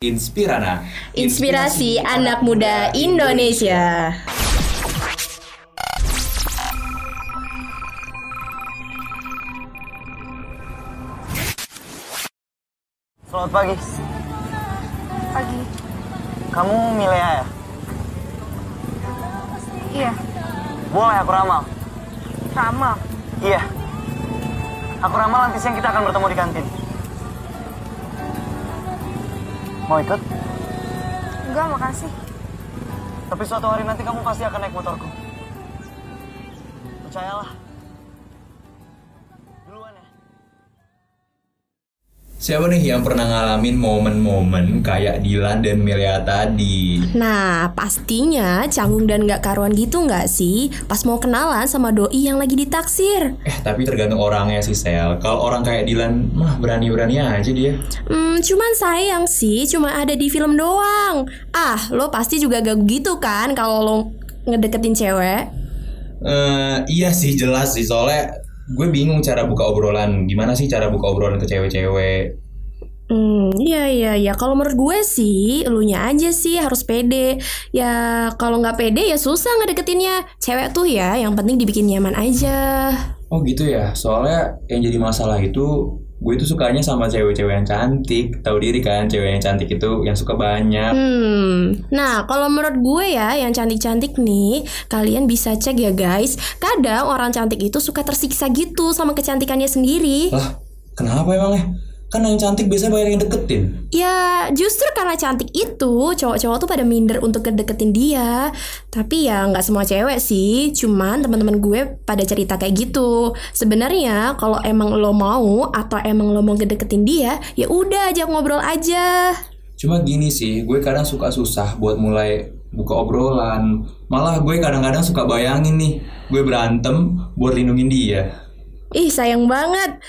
Inspirana, inspirasi anak muda Indonesia. Selamat pagi. Pagi. Kamu Milea ya? Iya. Boleh aku ramal? Ramal? Iya. Aku ramal nanti siang kita akan bertemu di kantin. Mau ikut? Enggak, makasih. Tapi suatu hari nanti kamu pasti akan naik motorku. Percayalah. Duluan ya. Siapa nih yang pernah ngalamin momen-momen kayak Dilan dan Milea tadi? Nah, pastinya canggung dan gak karuan gitu gak sih? Pas mau kenalan sama doi yang lagi ditaksir. Tapi tergantung orangnya sih, Sel. Kalau orang kayak Dilan, mah berani-berani aja dia. Cuman sayang sih, cuma ada di film doang. Lo pasti juga gak gitu kan kalau lo ngedeketin cewek? Iya sih, jelas sih. Soalnya gue bingung cara buka obrolan. Gimana sih cara buka obrolan ke cewek-cewek? Iya. Kalau menurut gue sih, elunya aja sih harus pede. Ya, kalau gak pede ya susah ngedeketinnya. Cewek tuh ya, yang penting dibikin nyaman aja. Oh gitu ya, soalnya yang jadi masalah itu gue tuh sukanya sama cewek-cewek yang cantik. Tahu diri kan, cewek yang cantik itu yang suka banyak. Nah, kalau menurut gue ya, yang cantik-cantik nih, kalian bisa cek ya guys. Kadang orang cantik itu suka tersiksa gitu sama kecantikannya sendiri. Lah, kenapa emangnya? Kan yang cantik biasanya banyak yang deketin. Ya, justru karena cantik itu cowok-cowok tuh pada minder untuk kedeketin dia. Tapi ya nggak semua cewek sih. Cuman teman-teman gue pada cerita kayak gitu. Sebenarnya kalau emang lo mau atau emang lo mau kedeketin dia, ya udah ajak ngobrol aja. Cuma gini sih, gue kadang suka susah buat mulai buka obrolan. Malah gue kadang-kadang suka bayangin nih, gue berantem buat lindungin dia. Ih, sayang banget.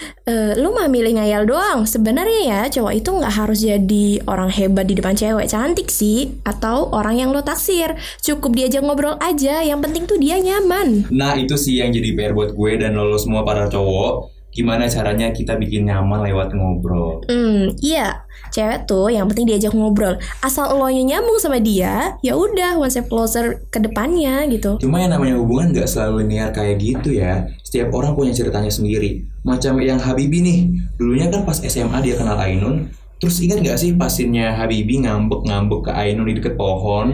Lu mah milih ngayal doang. Sebenarnya ya, cowok itu nggak harus jadi orang hebat di depan cewek cantik sih, atau orang yang lo taksir. Cukup diajak ngobrol aja, yang penting tuh dia nyaman. Nah, itu sih yang jadi PR buat gue dan lo semua para cowok. Gimana caranya kita bikin nyaman lewat ngobrol? Iya. Cewek tuh yang penting diajak ngobrol. Asal lo nyambung sama dia, ya udah one step closer ke depannya gitu. Cuma yang namanya hubungan nggak selalu linear kayak gitu ya. Setiap orang punya ceritanya sendiri. Macam yang Habibie nih. Dulunya kan pas SMA dia kenal Ainun. Terus ingat gak sih pasinnya Habibie ngambek-ngambek ke Ainun di deket pohon?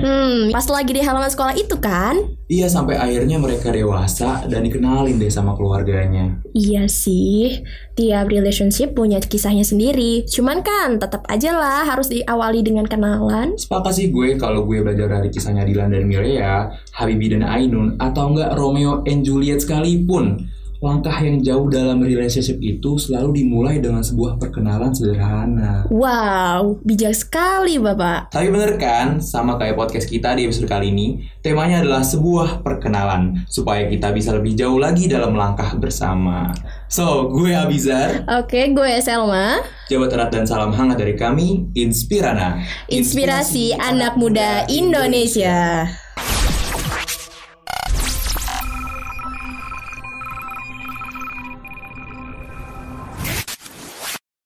Pas lagi di halaman sekolah itu kan? Iya, sampai akhirnya mereka dewasa dan dikenalin deh sama keluarganya. Iya sih, tiap relationship punya kisahnya sendiri. Cuman kan tetap aja lah harus diawali dengan kenalan. Sepakat sih gue kalau gue belajar dari kisahnya Dilan dan Milea, Habibie dan Ainun, atau enggak Romeo and Juliet sekalipun. Langkah yang jauh dalam relationship itu selalu dimulai dengan sebuah perkenalan sederhana. Wow, bijak sekali Bapak. Tapi bener kan, sama kayak podcast kita di episode kali ini, temanya adalah sebuah perkenalan, supaya kita bisa lebih jauh lagi dalam langkah bersama. So, gue Abizar. Oke, gue Selma. Jabat erat dan salam hangat dari kami, Inspirana. Inspirasi anak muda Indonesia.